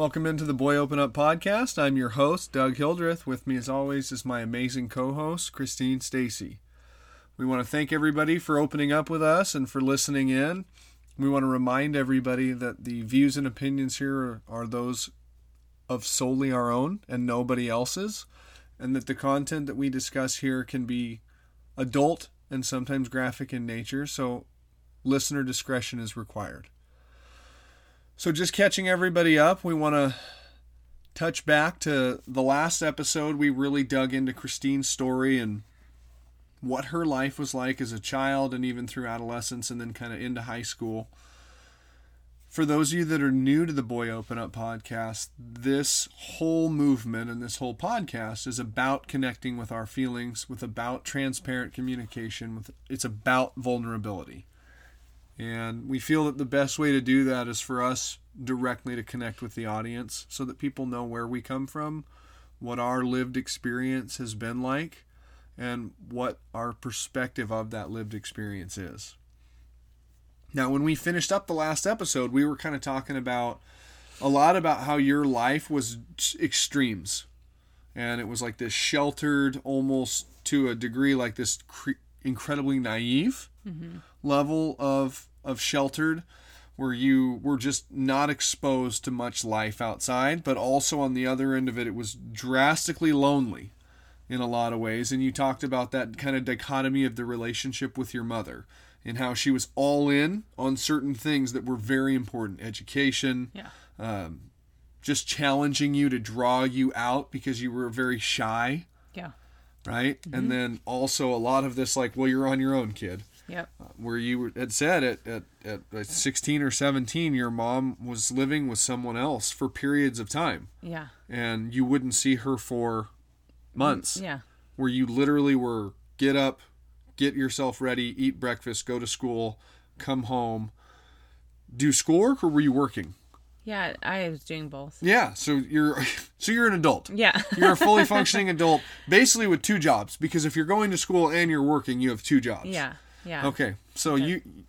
Welcome into the Boy Open Up Podcast. I'm your host, Doug Hildreth. With me, as always, is my amazing co-host, Christine Stacy. We want to thank everybody for opening up with us and for listening in. We want to remind everybody that the views and opinions here are those of solely our own and nobody else's, and that the content that we discuss here can be adult and sometimes graphic in nature, so listener discretion is required. So just catching everybody up, we want to touch back to the last episode. We really dug into Christine's story and what her life was like as a child and even through adolescence and then kind of into high school. For those of you that are new to the Boy Open Up Podcast, this whole movement and this whole podcast is about connecting with our feelings, about transparent communication, it's about vulnerability. And we feel that the best way to do that is for us directly to connect with the audience so that people know where we come from, what our lived experience has been like, and what our perspective of that lived experience is. Now, when we finished up the last episode, we were kind of talking about a lot about how your life was extremes. And it was like this sheltered, almost to a degree, like this incredibly naive level of sheltered, where you were just not exposed to much life outside, but also on the other end of it, it was drastically lonely in a lot of ways. And you talked about that kind of dichotomy of the relationship with your mother and how she was all in on certain things that were very important, education, just challenging you to draw you out because you were very shy. Yeah. Right. Mm-hmm. And then also a lot of this, like, well, you're on your own, kid. Yep. Where you had said at 16 or 17, your mom was living with someone else for periods of time. Yeah. And you wouldn't see her for months. Yeah. Where you literally were get up, get yourself ready, eat breakfast, go to school, come home, do schoolwork, or were you working? Yeah, I was doing both. Yeah, so you're an adult. Yeah. You're a fully functioning adult, basically with two jobs, because if you're going to school and you're working, you have two jobs. Yeah. Yeah. Okay. So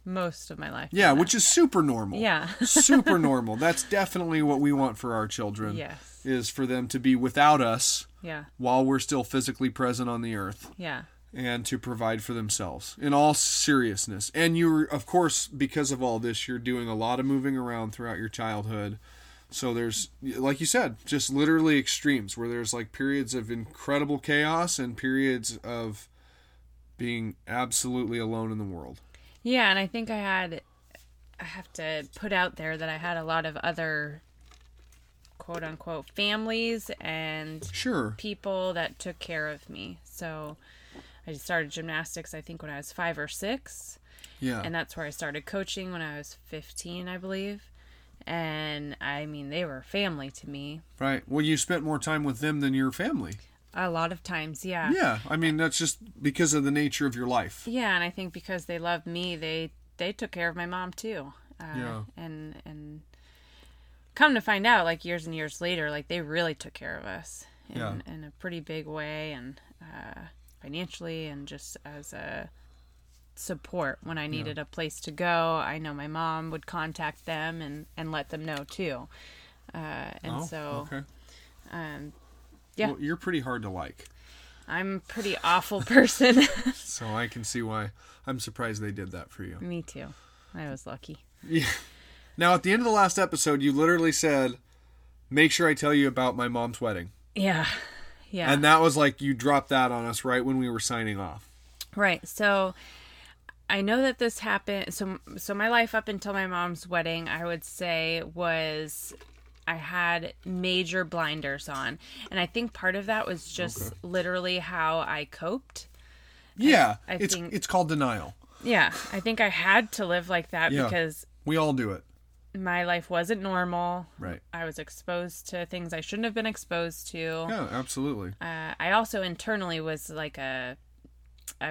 most of my life. Yeah, which is super normal. Yeah. Super normal. That's definitely what we want for our children. Yes. Is for them to be without us. Yeah. While we're still physically present on the earth. Yeah. And to provide for themselves in all seriousness. And you're, of course, because of all this, you're doing a lot of moving around throughout your childhood. So there's, like you said, just literally extremes where there's like periods of incredible chaos and periods of being absolutely alone in the world. Yeah, and I think I have to put out there that I had a lot of other quote-unquote families and people that took care of me. So I started gymnastics, I think, when I was 5 or 6. Yeah. And that's where I started coaching when I was 15, I believe. And, I mean, they were family to me. Right. Well, you spent more time with them than your family. A lot of times, yeah. Yeah. I mean, that's just because of the nature of your life. Yeah, and I think because they loved me, they took care of my mom, too. Yeah. And come to find out, like, years and years later, like, they really took care of us in a pretty big way and financially and just as a support when I needed a place to go. I know my mom would contact them and let them know, too. Yeah. Well, you're pretty hard to like. I'm a pretty awful person. So I can see why. I'm surprised they did that for you. Me too. I was lucky. Yeah. Now, at the end of the last episode, you literally said, make sure I tell you about my mom's wedding. Yeah. Yeah. And that was like, you dropped that on us right when we were signing off. Right. So I know that this happened. So my life up until my mom's wedding, I would say was, I had major blinders on. And I think part of that was just literally how I coped. Yeah. I think it's called denial. Yeah. I think I had to live like that because we all do it. My life wasn't normal. Right. I was exposed to things I shouldn't have been exposed to. Yeah, absolutely. I also internally was like I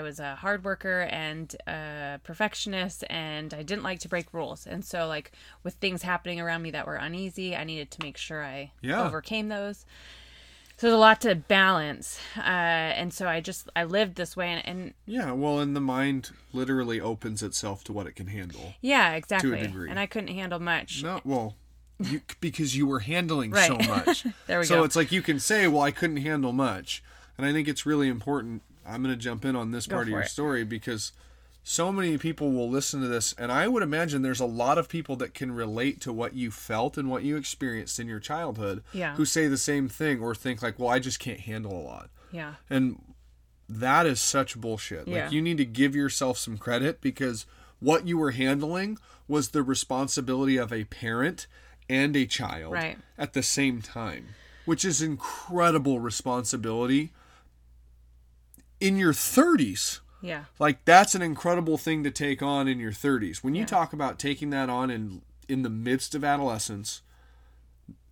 was a hard worker and a perfectionist, and I didn't like to break rules. And so, like, with things happening around me that were uneasy, I needed to make sure I overcame those. So there's a lot to balance. And so I lived this way. And yeah, well, and the mind literally opens itself to what it can handle. Yeah, exactly. To a degree. And I couldn't handle much. No, well, because you were handling so much. There we go. So it's like you can say, well, I couldn't handle much. And I think it's really important. I'm going to jump in on this part of your story because so many people will listen to this. And I would imagine there's a lot of people that can relate to what you felt and what you experienced in your childhood who say the same thing or think like, well, I just can't handle a lot. Yeah. And that is such bullshit. Yeah. Like, you need to give yourself some credit because what you were handling was the responsibility of a parent and a child at the same time, which is incredible responsibility in your 30s. Yeah. Like, that's an incredible thing to take on in your 30s. When you talk about taking that on in the midst of adolescence,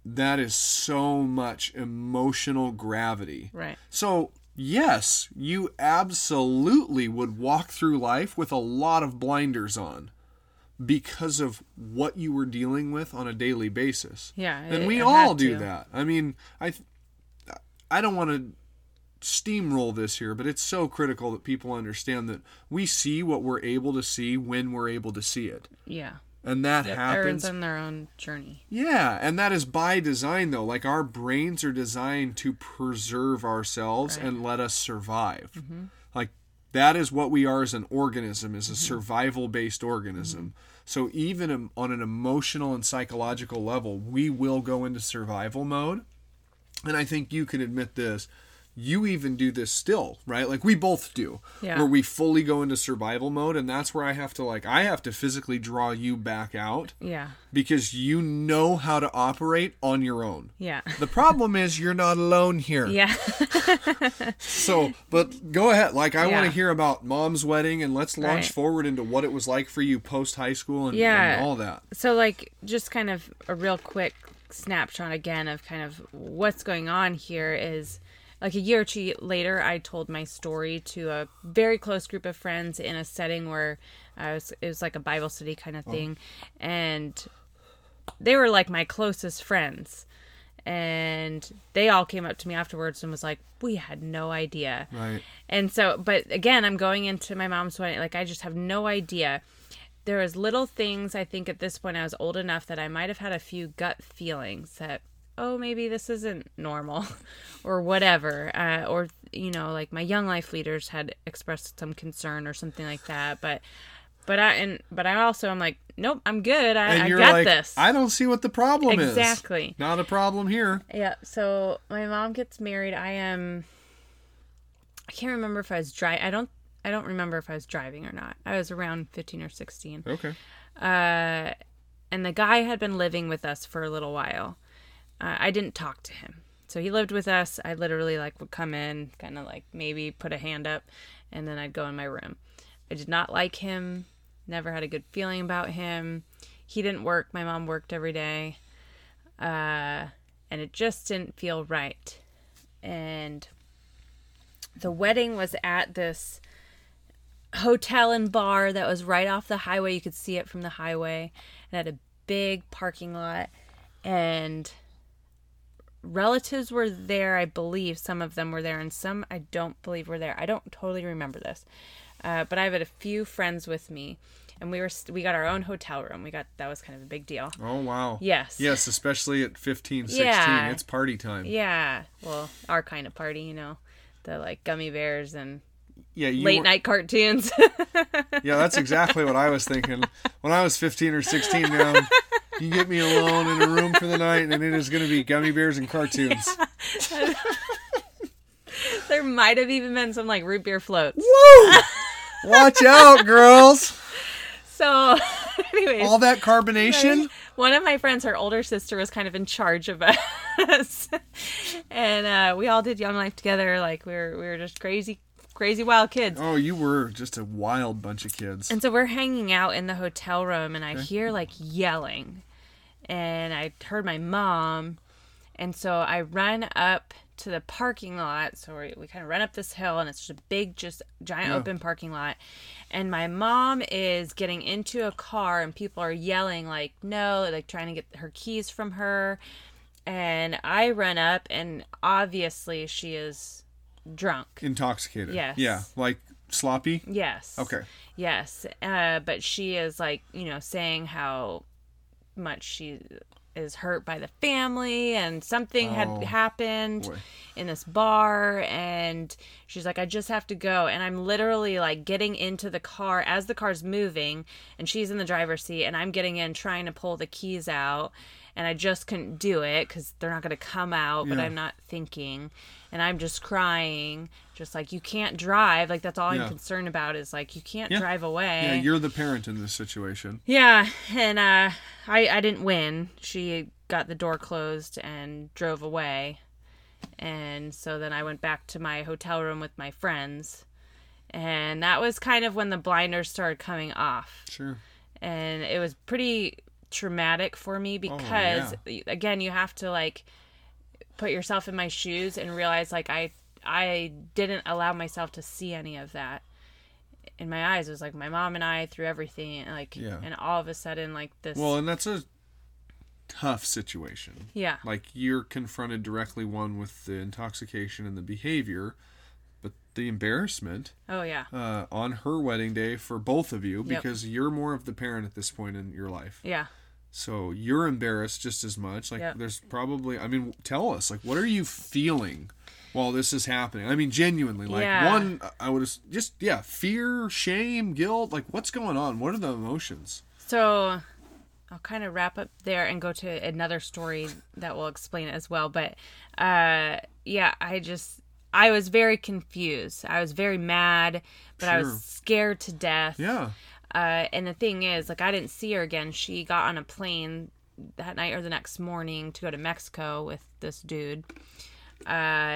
that is so much emotional gravity. Right. So, yes, you absolutely would walk through life with a lot of blinders on because of what you were dealing with on a daily basis. Yeah. And we all do that. I mean, I don't want to steamroll this here, but it's so critical that people understand that we see what we're able to see when we're able to see it. Yeah. And that happens. Everyone's on their own journey. Yeah. And that is by design, though. Like, our brains are designed to preserve ourselves and let us survive. Mm-hmm. Like, that is what we are as an organism, is a survival-based organism. Mm-hmm. So even on an emotional and psychological level, we will go into survival mode. And I think you can admit this. You even do this still, right? Like, we both do, where we fully go into survival mode. And that's where I have to, like, I have to physically draw you back out. Yeah. Because you know how to operate on your own. Yeah. The problem is you're not alone here. Yeah. So, but go ahead. Like, I want to hear about mom's wedding, and let's launch forward into what it was like for you post high school and all that. So, like, just kind of a real quick snapshot again of kind of what's going on here is, like, a year or two later, I told my story to a very close group of friends in a setting where it was like a Bible study kind of thing. And they were like my closest friends. And they all came up to me afterwards and was like, we had no idea. Right. And so, but again, I'm going into my mom's wedding. Like, I just have no idea. There was little things, I think at this point I was old enough that I might have had a few gut feelings that, oh, maybe this isn't normal or whatever. Or, you know, like, my young life leaders had expressed some concern or something like that. But I also, I'm like, nope, I'm good. I got like, this. I don't see what the problem is. Exactly. Not a problem here. Yeah. So my mom gets married. I can't remember if I was driving. I don't remember if I was driving or not. I was around 15 or 16. Okay. And the guy had been living with us for a little while. I didn't talk to him. So he lived with us. I literally, like, would come in, kind of like maybe put a hand up, and then I'd go in my room. I did not like him. Never had a good feeling about him. He didn't work. My mom worked every day. And it just didn't feel right. And the wedding was at this hotel and bar that was right off the highway. You could see it from the highway. It had a big parking lot. And relatives were there, I believe. Some of them were there, and some I don't believe were there. I don't totally remember this, but I had a few friends with me, and we got our own hotel room. That was kind of a big deal. Oh wow! Yes, especially at 15, 16, it's party time. Yeah, well, our kind of party, you know, the like gummy bears and late night cartoons. Yeah, that's exactly what I was thinking when I was 15 or 16. Now. You get me alone in a room for the night, and it is going to be gummy bears and cartoons. Yeah. There might have even been some, like, root beer floats. Woo! Watch out, girls! So, anyways. All that carbonation? One of my friends, her older sister, was kind of in charge of us. And we all did Young Life together. Like, we were just crazy wild kids. Oh, you were just a wild bunch of kids. And so we're hanging out in the hotel room, and I hear, like, yelling. And I heard my mom, and so I run up to the parking lot. So we kind of run up this hill, and it's just a big, just giant open parking lot. And my mom is getting into a car, and people are yelling, like, no, like trying to get her keys from her. And I run up, and obviously she is drunk. Intoxicated. Yes. Yeah. Like sloppy? Yes. Okay. Yes. But she is, like, you know, saying how much she is hurt by the family, and something had happened in this bar, and she's like, I just have to go. And I'm literally like getting into the car as the car's moving, and she's in the driver's seat, and I'm getting in trying to pull the keys out, and I just couldn't do it because they're not going to come out, but I'm not thinking, and I'm just crying, just like, you can't drive. Like, that's all I'm concerned about is, like, you can't drive away. Yeah, you're the parent in this situation. Yeah, and I didn't win. She got the door closed and drove away, and so then I went back to my hotel room with my friends, and that was kind of when the blinders started coming off. Sure. And it was pretty traumatic for me because again, you have to like put yourself in my shoes and realize like I didn't allow myself to see any of that in my eyes. It was like my mom and I through everything, and like and all of a sudden like this. Well, and that's a tough situation. Yeah. Like you're confronted directly one with the intoxication and the behavior, but the embarrassment on her wedding day for both of you, because you're more of the parent at this point in your life. Yeah. So you're embarrassed just as much. Like there's probably, I mean, tell us, like, what are you feeling while this is happening? I mean, genuinely, like one, I would just, fear, shame, guilt, like what's going on? What are the emotions? So I'll kind of wrap up there and go to another story that will explain it as well. But I was very confused. I was very mad, but I was scared to death. Yeah. And the thing is, like, I didn't see her again. She got on a plane that night or the next morning to go to Mexico with this dude. And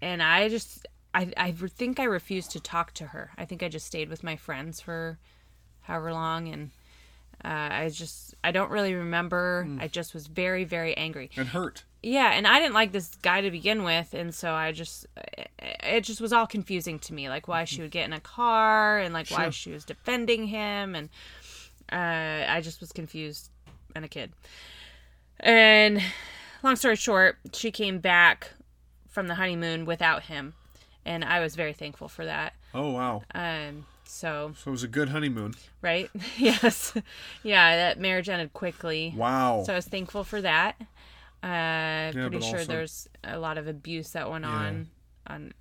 I just, I think I refused to talk to her. I think I just stayed with my friends for however long. And I don't really remember. I just was very, very angry. And hurt. Yeah, and I didn't like this guy to begin with, and so it just was all confusing to me, like why she would get in a car, and like why she was defending him, and I just was confused and a kid. And long story short, she came back from the honeymoon without him, and I was very thankful for that. Oh, wow. So it was a good honeymoon. Right? Yes. Yeah, that marriage ended quickly. Wow. So I was thankful for that. Pretty sure there's a lot of abuse that went on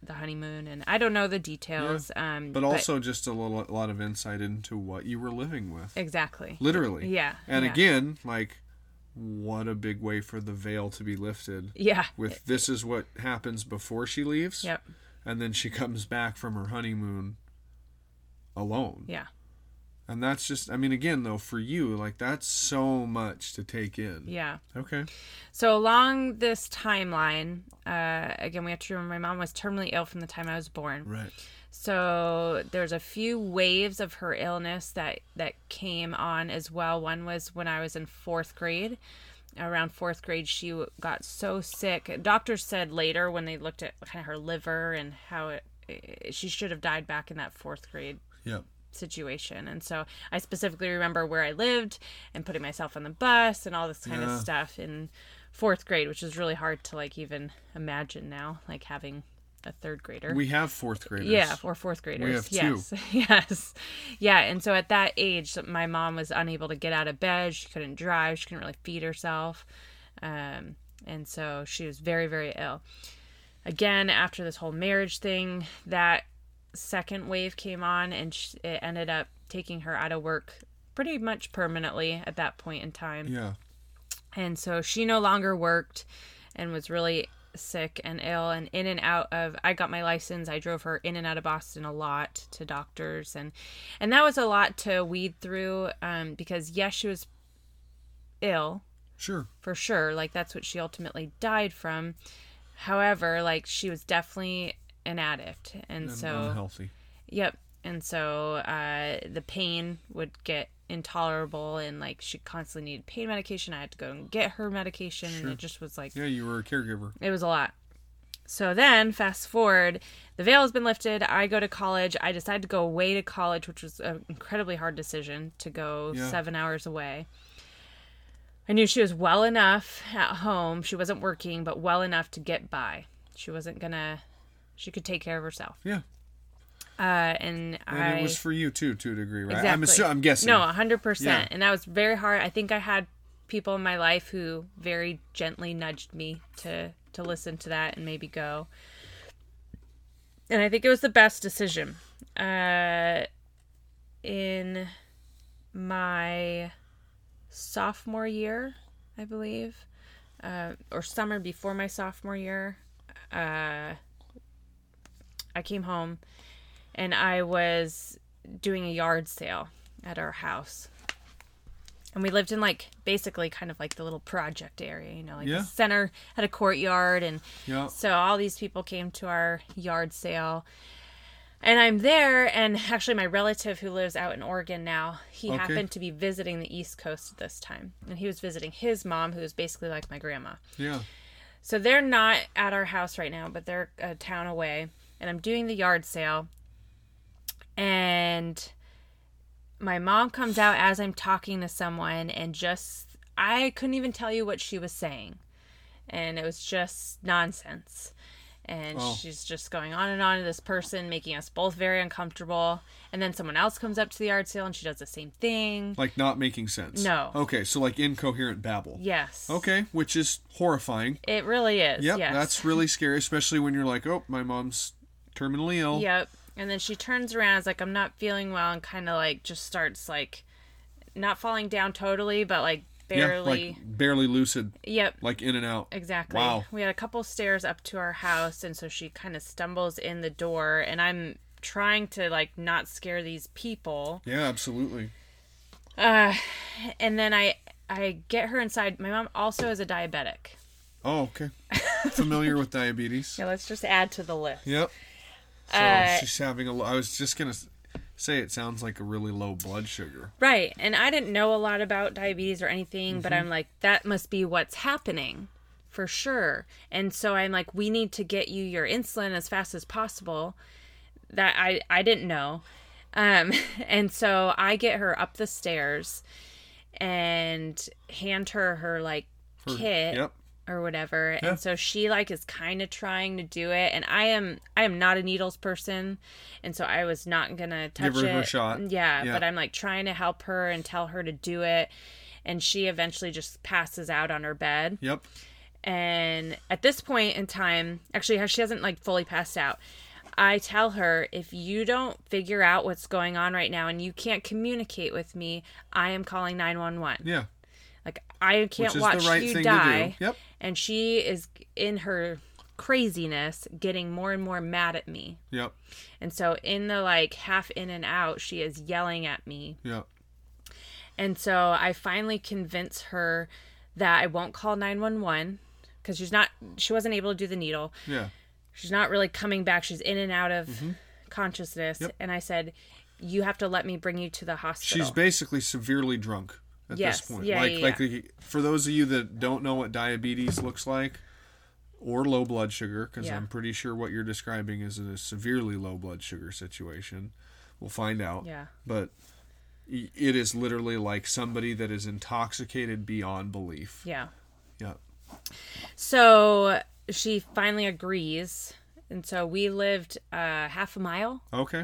the honeymoon, and I don't know the details. Yeah. But also just a lot of insight into what you were living with. Exactly. Literally. Yeah. And again, like, what a big way for the veil to be lifted. Yeah. With this is what happens before she leaves. Yep. And then she comes back from her honeymoon alone. Yeah. And that's just, I mean, again, though, for you, like, that's so much to take in. Yeah. Okay. So along this timeline, again, we have to remember my mom was terminally ill from the time I was born. Right. So there's a few waves of her illness that came on as well. One was when I was in fourth grade. Around fourth grade, she got so sick. Doctors said later when they looked at kind of her liver and how she should have died back in that fourth grade. Yeah. Situation. And so I specifically remember where I lived and putting myself on the bus and all this kind of stuff in fourth grade, which is really hard to like even imagine now, like having a third grader. We have fourth graders. Yeah, or fourth graders. We have two. Yes. Yeah. And so at that age, my mom was unable to get out of bed. She couldn't drive. She couldn't really feed herself. And so she was very, very ill. Again, after this whole marriage thing, that second wave came on, and it ended up taking her out of work pretty much permanently at that point in time. Yeah. And so she no longer worked and was really sick and ill and in and out of, I got my license. I drove her in and out of Boston a lot to doctors. And that was a lot to weed through, because yes, she was ill. Sure. For sure. Like that's what she ultimately died from. However, like she was definitely an addict, and so unhealthy. Yep. And so the pain would get intolerable, and like she constantly needed pain medication. I had to go and get her medication. Sure. And it just was like, yeah, you were a caregiver. It was a lot. So then fast forward, the veil has been lifted. I go to college. I decide to go away to college, which was an incredibly hard decision to go 7 hours away. I knew she was well enough at home. She wasn't working, but well enough to get by. She could take care of herself. Yeah. And it was for you too, to a degree, right? Exactly. I'm guessing. No, 100%. Yeah. And that was very hard. I think I had people in my life who very gently nudged me to listen to that and maybe go. And I think it was the best decision. In my sophomore year, I believe, or summer before my sophomore year, I came home and I was doing a yard sale at our house. And we lived in, like, basically kind of like the little project area, you know, like the center had a courtyard. And so all these people came to our yard sale. And I'm there, and actually my relative who lives out in Oregon now, he happened to be visiting the East Coast this time. And he was visiting his mom, who was basically like my grandma. Yeah. So they're not at our house right now, but they're a town away. And I'm doing the yard sale. And my mom comes out as I'm talking to someone, and just, I couldn't even tell you what she was saying. And it was just nonsense. And she's just going on and on to this person, making us both very uncomfortable. And then someone else comes up to the yard sale and she does the same thing. Like, not making sense. No. Okay, so like incoherent babble. Yes. Okay, which is horrifying. It really is. Yep, yes. That's really scary, especially when you're like, oh, my mom's terminally ill. Yep. And then she turns around and is like, I'm not feeling well, and kind of like just starts like not falling down totally, but like barely. Yeah, like barely lucid. Yep. Like in and out. Exactly. Wow. We had a couple stairs up to our house, and so she kind of stumbles in the door, and I'm trying to like not scare these people. Yeah, absolutely. And then I get her inside. My mom also is a diabetic. Oh, okay. Familiar with diabetes. Yeah, let's just add to the list. Yep. So she's having a I was just going to say it sounds like a really low blood sugar. Right. And I didn't know a lot about diabetes or anything, but I'm like, that must be what's happening for sure. And so I'm like, we need to get you your insulin as fast as possible. That I didn't know. And so I get her up the stairs and hand her like kit. Yep. Or whatever. Yeah. And so she like is kind of trying to do it, and I am not a needles person, and so I was not gonna touch it. Give her a shot. Yeah, but I'm like trying to help her and tell her to do it, and she eventually just passes out on her bed. Yep. And at this point in time, actually she hasn't like fully passed out. I tell her, if you don't figure out what's going on right now and you can't communicate with me, I am calling 911. Yeah. Like, I can't watch you die. Yep. And she is, in her craziness, getting more and more mad at me. Yep. And so in the, like, half in and out, she is yelling at me. Yep. And so I finally convince her that I won't call 911 because she wasn't able to do the needle. Yeah. She's not really coming back. She's in and out of consciousness. Yep. And I said, you have to let me bring you to the hospital. She's basically severely drunk. At this point. Yeah, for those of you that don't know what diabetes looks like, or low blood sugar, because I'm pretty sure what you're describing is a severely low blood sugar situation. We'll find out. Yeah. But it is literally like somebody that is intoxicated beyond belief. Yeah. Yeah. So she finally agrees. And so we lived half a mile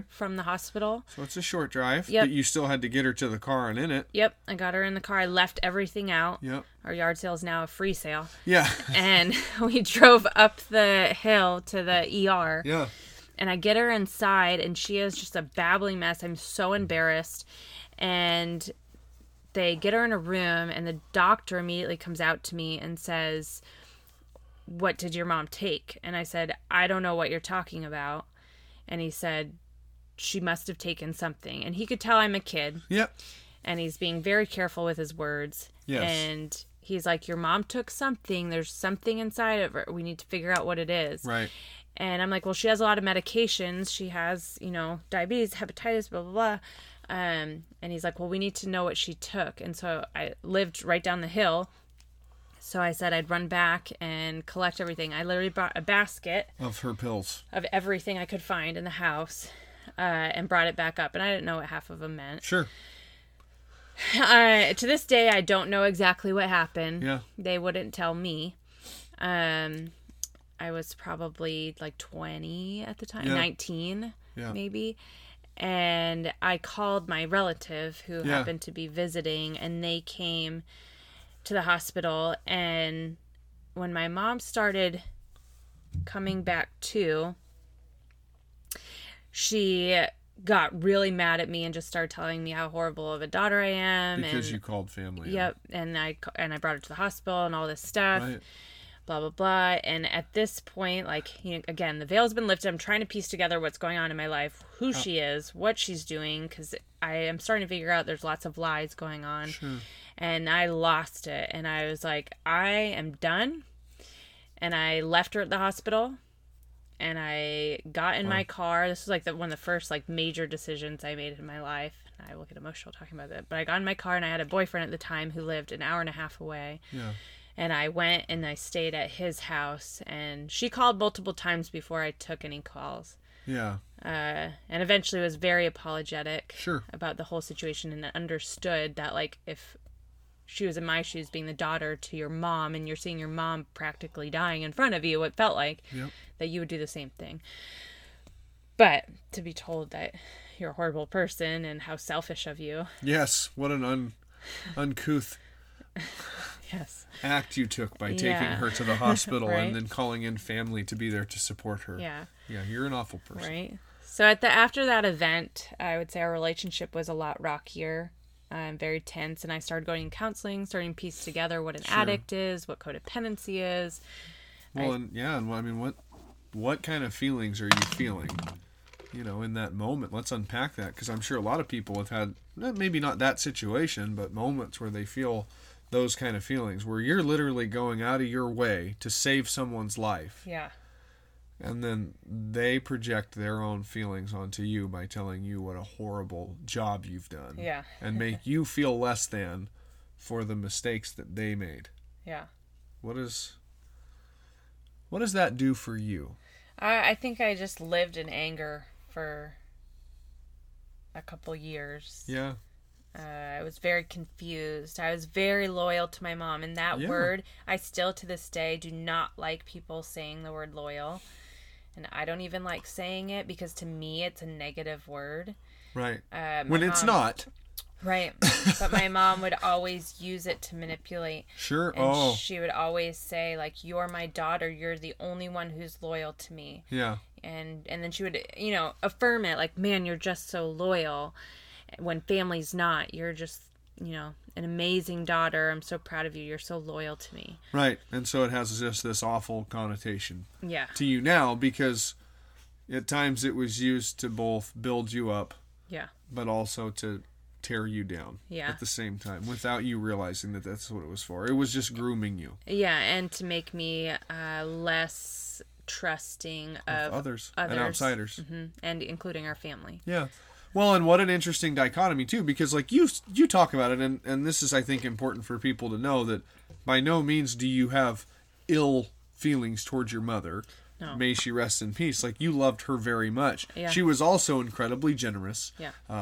from the hospital. So it's a short drive. Yep. But you still had to get her to the car and in it. Yep. I got her in the car. I left everything out. Yep. Our yard sale is now a free sale. Yeah. And we drove up the hill to the ER. Yeah. And I get her inside, and she is just a babbling mess. I'm so embarrassed. And they get her in a room, and the doctor immediately comes out to me and says, what did your mom take? And I said, I don't know what you're talking about. And he said, she must have taken something. And he could tell I'm a kid. Yep. And he's being very careful with his words. Yes. And he's like, your mom took something. There's something inside of her. We need to figure out what it is. Right. And I'm like, well, she has a lot of medications. She has, you know, diabetes, hepatitis, blah, blah, blah. And he's like, well, we need to know what she took. And so I lived right down the hill. So I said I'd run back and collect everything. I literally bought a basket. Of her pills. Of everything I could find in the house, and brought it back up. And I didn't know what half of them meant. Sure. To this day, I don't know exactly what happened. Yeah. They wouldn't tell me. I was probably like 20 at the time, 19 maybe. And I called my relative who happened to be visiting, and they came to the hospital, and when my mom started coming back to, she got really mad at me and just started telling me how horrible of a daughter I am. Because you called family. Yep. Yeah. And I brought her to the hospital and all this stuff. Right. Blah, blah, blah. And at this point, like, you know, again, the veil's been lifted. I'm trying to piece together what's going on in my life, who she is, what she's doing, because I am starting to figure out there's lots of lies going on. Sure. And I lost it. And I was like, I am done. And I left her at the hospital. And I got in my car. This was like one of the first like major decisions I made in my life. And I will get emotional talking about that. But I got in my car, and I had a boyfriend at the time who lived an hour and a half away. Yeah. And I went and I stayed at his house, and she called multiple times before I took any calls. Yeah. And eventually was very apologetic about the whole situation, and understood that, like, if she was in my shoes, being the daughter to your mom, and you're seeing your mom practically dying in front of you, it felt like that you would do the same thing. But to be told that you're a horrible person and how selfish of you. Yes. What an uncouth... Yes. Act you took by taking her to the hospital and then calling in family to be there to support her. Yeah. Yeah, you're an awful person. Right. So after that event, I would say our relationship was a lot rockier, very tense, and I started going to counseling, starting to piece together what an addict is, what codependency is. Well, I mean, what kind of feelings are you feeling, you know, in that moment? Let's unpack that, because I'm sure a lot of people have had, maybe not that situation, but moments where they feel those kind of feelings, where you're literally going out of your way to save someone's life. Yeah. And then they project their own feelings onto you by telling you what a horrible job you've done. Yeah. And make you feel less than for the mistakes that they made. Yeah. What does that do for you? I think I just lived in anger for a couple years. Yeah. I was very confused. I was very loyal to my mom. And that word, I still to this day do not like people saying the word loyal. And I don't even like saying it, because to me it's a negative word. Right. When it's not. Right. But my mom would always use it to manipulate. Sure. And she would always say, like, you're my daughter. You're the only one who's loyal to me. Yeah. And then she would, you know, affirm it. Like, man, you're just so loyal. When family's not, you're just, you know, an amazing daughter. I'm so proud of you. You're so loyal to me. Right. And so it has just this awful connotation to you now, because at times it was used to both build you up, but also to tear you down at the same time, without you realizing that that's what it was for. It was just grooming you. Yeah. And to make me less trusting of others. And outsiders. Mm-hmm. And including our family. Yeah. Well, and what an interesting dichotomy, too, because, like, you talk about it, and this is, I think, important for people to know, that by no means do you have ill feelings towards your mother. No. May she rest in peace. Like, you loved her very much. Yeah. She was also incredibly generous,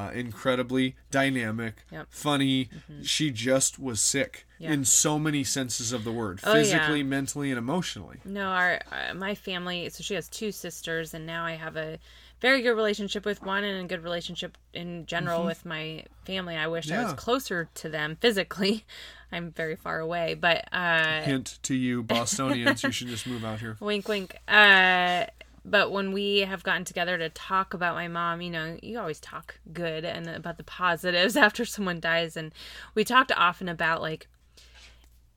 incredibly dynamic, funny. Mm-hmm. She just was sick in so many senses of the word, physically, mentally, and emotionally. No, my family, so she has two sisters, and now I have a very good relationship with one, and a good relationship in general with my family. I wish I was closer to them physically. I'm very far away, but... Hint to you, Bostonians, you should just move out here. Wink, wink. But when we have gotten together to talk about my mom, you know, you always talk good and about the positives after someone dies. And we talked often about, like,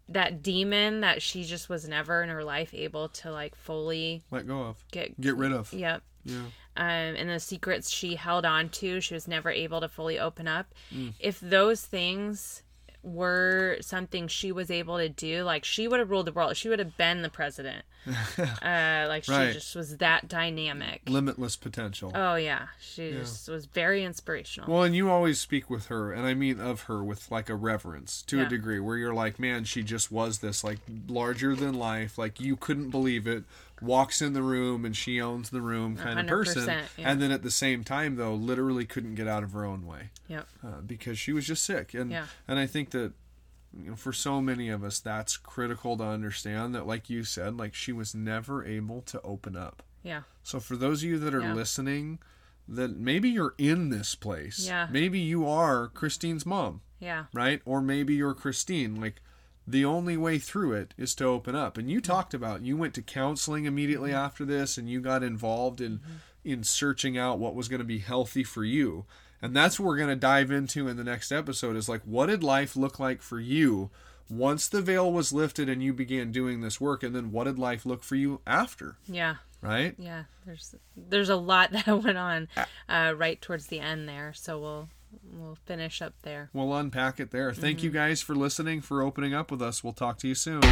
that demon that she just was never in her life able to, like, fully... let go of. Get rid of. Yep. Yeah. And the secrets she held on to, she was never able to fully open up. Mm. If those things were something she was able to do, like, she would have ruled the world. She would have been the president. She just was that dynamic. Limitless potential. Oh, yeah. She just was very inspirational. Well, and you always speak with her, and I mean of her, with, like, a reverence to a degree, where you're like, man, she just was this, like, larger than life. Like, you couldn't believe it. Walks in the room and she owns the room kind of person. And then at the same time, though, literally couldn't get out of her own way. Yep. Because she was just sick. And and I think that, you know, for so many of us, that's critical to understand, that, like you said, like, she was never able to open up. Yeah. So for those of you that are listening, that maybe you're in this place. Yeah. Maybe you are Christine's mom. Yeah. Right? Or maybe you're Christine. Like, the only way through it is to open up. And you talked about, you went to counseling immediately after this, and you got involved in searching out what was going to be healthy for you. And that's what we're going to dive into in the next episode, is like, what did life look like for you once the veil was lifted and you began doing this work? And then what did life look for you after? Yeah. Right? Yeah. There's a lot that went on right towards the end there. So we'll finish up there. We'll unpack it there. Thank you guys for listening, for opening up with us. We'll talk to you soon.